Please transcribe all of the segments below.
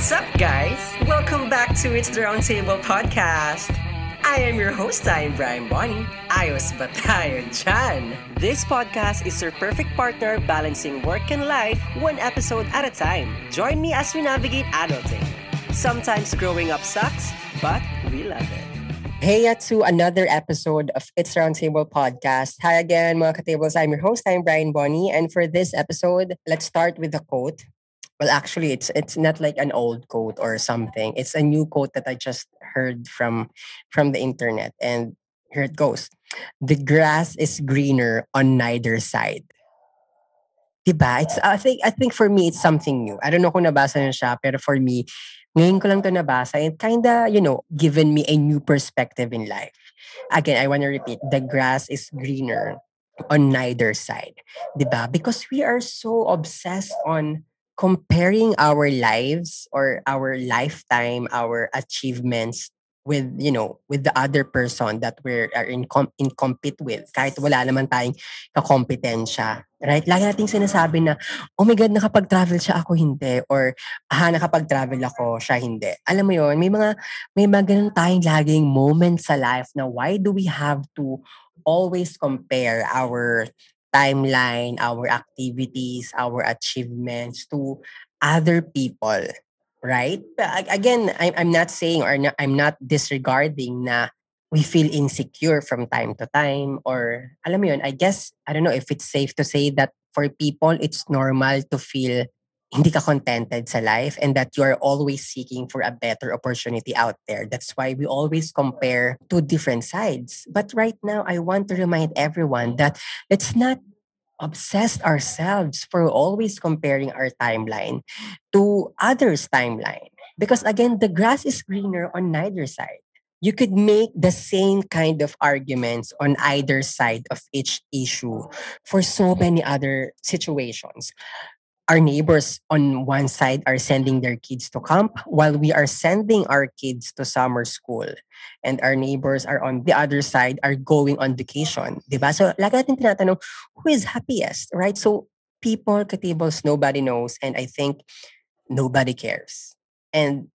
What's up, guys? Welcome back to It's the Roundtable Podcast. I am your host, Bryan Boni. Ayos ba tayo dyan? This podcast is your perfect partner balancing work and life one episode at a time. Join me as we navigate adulting. Sometimes growing up sucks, but we love it. Hey, to another episode of It's Roundtable Podcast. Hi again, mga katables. I'm your host, Bryan Boni. And for this episode, let's start with a quote. Well, actually, it's not like an old quote or something. It's a new quote that I just heard from the internet. And here it goes. The grass is greener on neither side. Diba? I think for me, it's something new. I don't know kung nabasa na siya, pero for me, ngayon ko lang ito nabasa and kinda, you know, given me a new perspective in life. Again, I want to repeat, the grass is greener on neither side. Diba? Because we are so obsessed on comparing our lives or our lifetime, our achievements with, you know, with the other person that we are in compete with. Kahit wala naman tayong kakompetensya. Right? Lagi nating sinasabi na, oh my God, nakapag-travel siya, ako hindi. Or, nakapag-travel ako, siya hindi. Alam mo yun, may mga ganun tayong laging moments sa life na why do we have to always compare our timeline, our activities, our achievements to other people? Right? But again, I'm not saying or I'm not disregarding na we feel insecure from time to time or alam mo yun, I guess, I don't know if it's safe to say that for people, it's normal to feel hindi ka contented sa life and that you're always seeking for a better opportunity out there. That's why we always compare two different sides. But right now, I want to remind everyone that let's not obsess ourselves for always comparing our timeline to others' timeline. Because again, the grass is greener on neither side. You could make the same kind of arguments on either side of each issue for so many other situations. Our neighbors on one side are sending their kids to camp while we are sending our kids to summer school. And our neighbors are on the other side are going on vacation. Diba? So, lagi natin tinatanong, who is happiest, right? So, people, katables, nobody knows. And I think nobody cares. And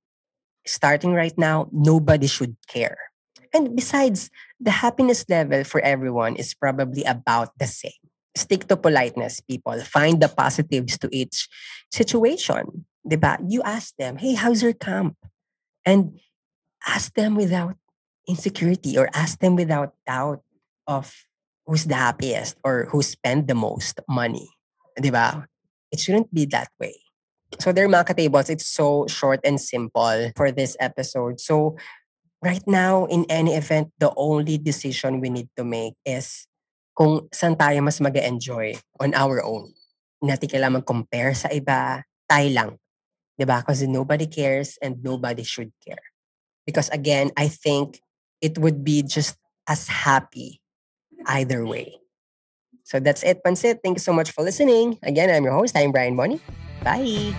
starting right now, nobody should care. And besides, the happiness level for everyone is probably about the same. Stick to politeness, people. Find the positives to each situation. Diba? You ask them, hey, how's your camp? And ask them without insecurity or ask them without doubt of who's the happiest or who spent the most money. Diba? It shouldn't be that way. So there, mga katables, it's so short and simple for this episode. So right now, in any event, the only decision we need to make is kung saan tayo mas mag-enjoy on our own. Natin kailangan mag-compare sa iba, tayo lang. Diba? Because nobody cares and nobody should care. Because again, I think it would be just as happy either way. So that's it, Pansit. Thank you so much for listening. Again, I'm your host, Bryan Boni. Bye!